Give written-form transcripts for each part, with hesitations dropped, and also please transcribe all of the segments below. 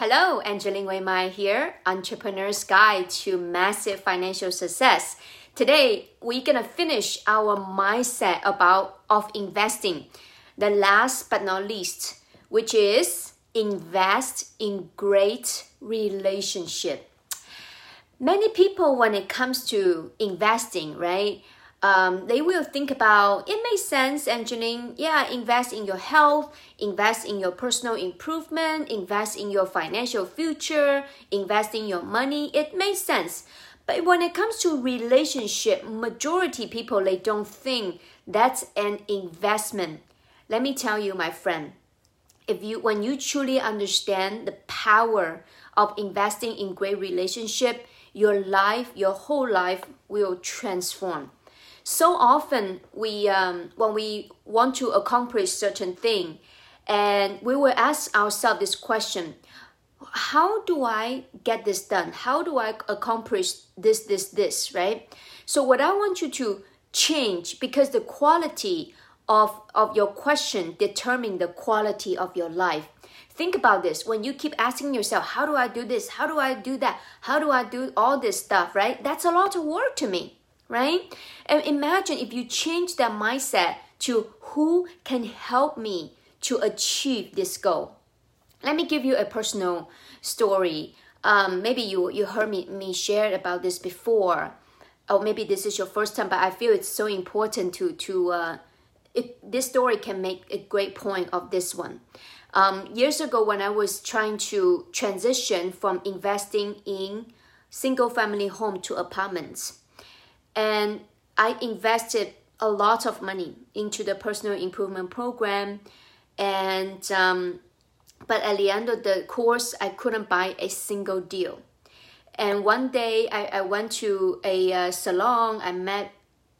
Hello, Angeline Wei Mai here, Entrepreneur's Guide to Massive Financial Success. Today, we're going to finish our mindset of investing, the last but not least, which is invest in great relationship. Many people, when it comes to investing, right, they will think about, it makes sense, Angeline, yeah, invest in your health, invest in your personal improvement, invest in your financial future, invest in your money. It makes sense. But when it comes to relationship, majority people, they don't think that's an investment. Let me tell you, my friend, when you truly understand the power of investing in great relationship, your whole life will transform. So often, when we want to accomplish certain thing, and we will ask ourselves this question, how do I get this done? How do I accomplish this, right? So what I want you to change, because the quality of your question determines the quality of your life. Think about this. When you keep asking yourself, how do I do this? How do I do that? How do I do all this stuff, right? That's a lot of work to me. Right? And imagine if you change that mindset to who can help me to achieve this goal. Let me give you a personal story. Maybe you heard me share about this before, or maybe this is your first time, but I feel it's so important this story can make a great point of this one. Years ago, when I was trying to transition from investing in single family home to apartments, and I invested a lot of money into the personal improvement program. And but at the end of the course, I couldn't buy a single deal. And one day I went to a salon. I met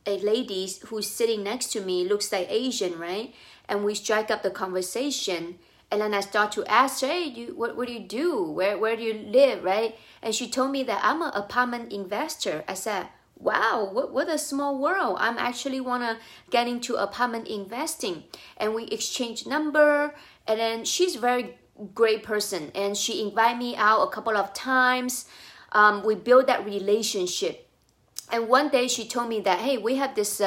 a lady who's sitting next to me, looks like Asian, right? And we strike up the conversation. And then I start to ask her, hey, what do you do? Where do you live, right? And she told me that I'm an apartment investor. I said, wow, what a small world. I'm actually want to get into apartment investing. And we exchange number, and then she's a very great person, and she invited me out a couple of times. We built that relationship. And one day she told me that, hey, we have this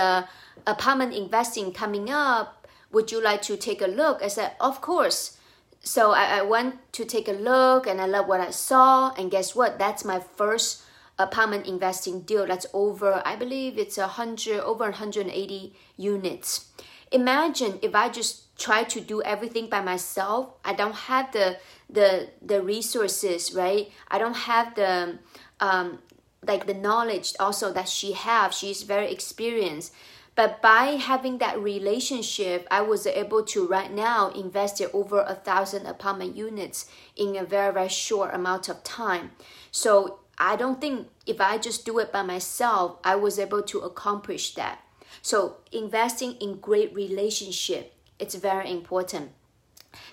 apartment investing coming up. Would you like to take a look? I said, of course. So I went to take a look, and I loved what I saw. And guess what? That's my first apartment investing deal. That's over, I believe it's 180 units. Imagine if I just try to do everything by myself. I don't have the resources, right? I don't have the the knowledge also that she have. She's very experienced. But by having that relationship, I was able to right now invest over 1,000 apartment units in a very, very short amount of time. So I don't think if I just do it by myself, I was able to accomplish that. So investing in great relationship, it's very important.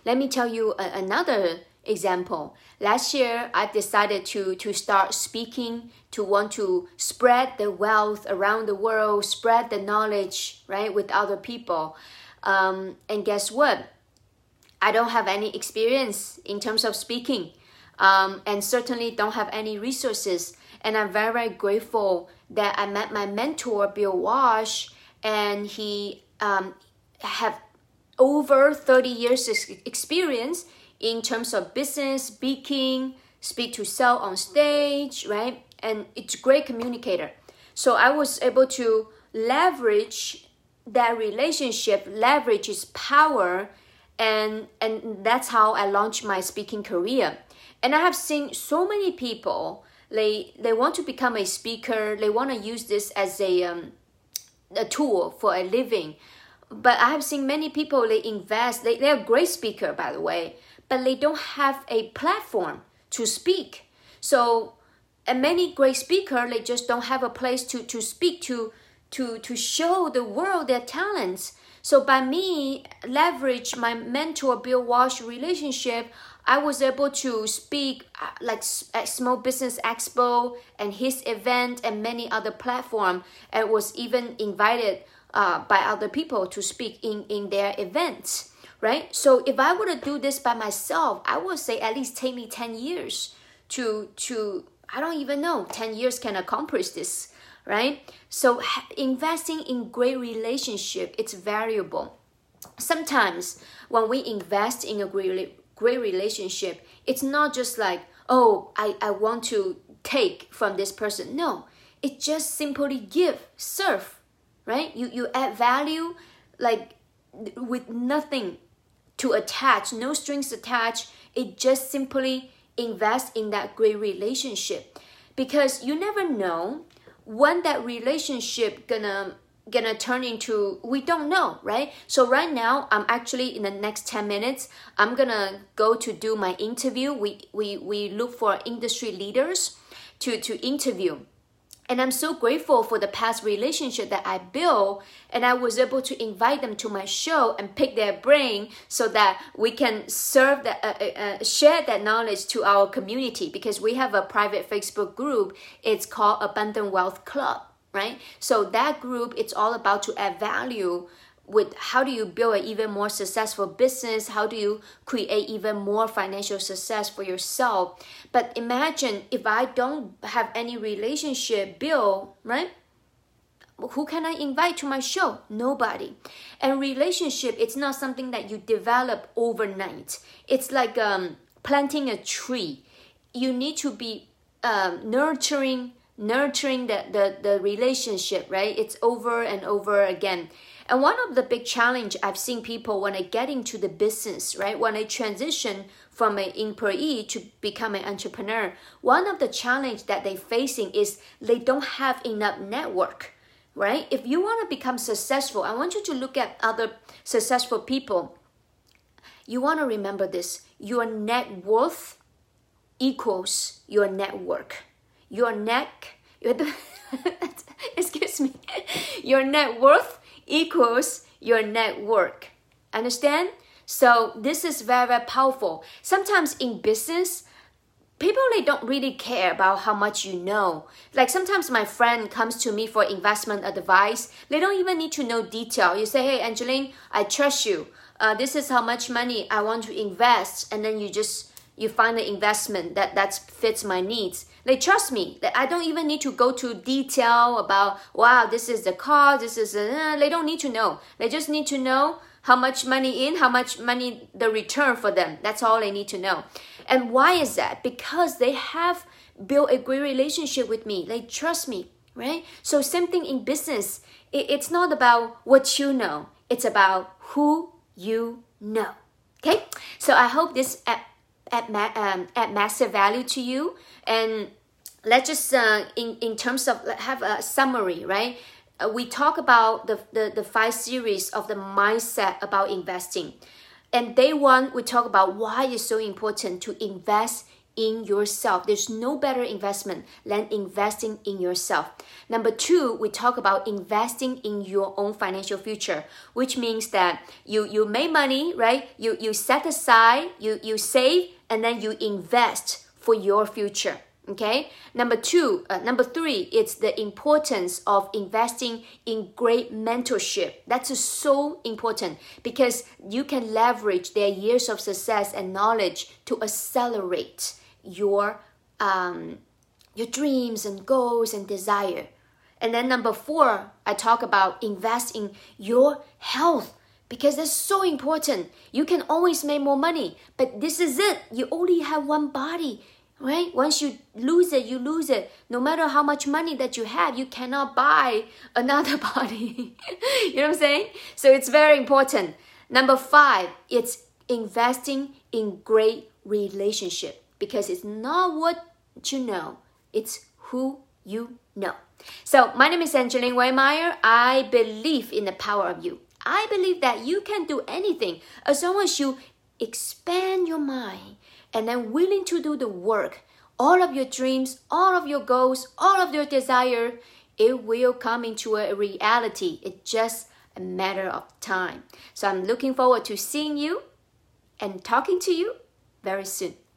Let me tell you another example. Last year, I decided to start speaking, to want to spread the wealth around the world, spread the knowledge, right, with other people. And guess what? I don't have any experience in terms of speaking. And certainly don't have any resources. And I'm very, very grateful that I met my mentor, Bill Walsh, and he have over 30 years experience in terms of business, speaking, speak to sell on stage, right? And it's a great communicator. So I was able to leverage that relationship, leverage its power, and that's how I launched my speaking career. And I have seen so many people, they want to become a speaker, they want to use this as a tool for a living. But I have seen many people, they invest, they're a great speaker, by the way, but they don't have a platform to speak. So, and many great speakers, they just don't have a place to speak, to show the world their talents. So by me leverage my mentor Bill Walsh relationship, I was able to speak at Small Business Expo and his event and many other platforms, and was even invited by other people to speak in their events. right? So if I were to do this by myself, I would say at least take me 10 years to I don't even know, 10 years can accomplish this, right? So investing in great relationship, it's valuable. Sometimes when we invest in a great relationship, it's not just like, oh, I want to take from this person. No, it just simply give, serve, right? You add value like with nothing to attach, no strings attached. It just simply invest in that great relationship, because you never know when that relationship gonna turn into, we don't know, right? So right now, I'm actually in the next 10 minutes, I'm gonna go to do my interview. We look for industry leaders to interview. And I'm so grateful for the past relationship that I built, and I was able to invite them to my show and pick their brain so that we can serve that, share that knowledge to our community, because we have a private Facebook group. It's called Abundant Wealth Club, right? So that group, it's all about to add value with how do you build an even more successful business? How do you create even more financial success for yourself? But imagine if I don't have any relationship built, right? Who can I invite to my show? Nobody. And relationship, it's not something that you develop overnight. It's like planting a tree. You need to be nurturing the relationship, right? It's over and over again. And one of the big challenge I've seen people when they get into the business, right? When they transition from an employee to become an entrepreneur, one of the challenge that they're facing is they don't have enough network, right? If you want to become successful, I want you to look at other successful people. You want to remember this. Your net worth equals your network. Your net worth equals your network. Understand? So this is very, very powerful. Sometimes in business, people, they don't really care about how much you know. Like sometimes my friend comes to me for investment advice. They don't even need to know detail. You say, hey, Angeline, I trust you. This is how much money I want to invest. And then you find the investment that fits my needs. They trust me. I don't even need to go to detail about, wow, this is the car, this is, they don't need to know. They just need to know how much money in, how much money the return for them. That's all they need to know. And why is that? Because they have built a great relationship with me. They trust me, right? So same thing in business. It's not about what you know. It's about who you know, okay? So I hope this add massive value to you. And let's just in terms of have a summary, right? We talk about the 5 series of the mindset about investing. And day 1, we talk about why it's so important to invest in yourself. There's no better investment than investing in yourself. Number 2, we talk about investing in your own financial future, which means that you make money, right? You set aside, you save, and then you invest for your future. Okay. Number three, it's the importance of investing in great mentorship. That's so important because you can leverage their years of success and knowledge to accelerate your dreams and goals and desire. And then number 4, I talk about invest in your health, because that's so important. You can always make more money, but this is it. You only have one body, right? Once you lose it, you lose it. No matter how much money that you have, you cannot buy another body. You know what I'm saying? So it's very important. Number 5, it's investing in great relationship, because it's not what you know, it's who you know. So my name is Angeline Wei Mai. I believe in the power of you. I believe that you can do anything as long as you expand your mind and then willing to do the work. All of your dreams, all of your goals, all of your desire, it will come into a reality. It's just a matter of time. So I'm looking forward to seeing you and talking to you very soon.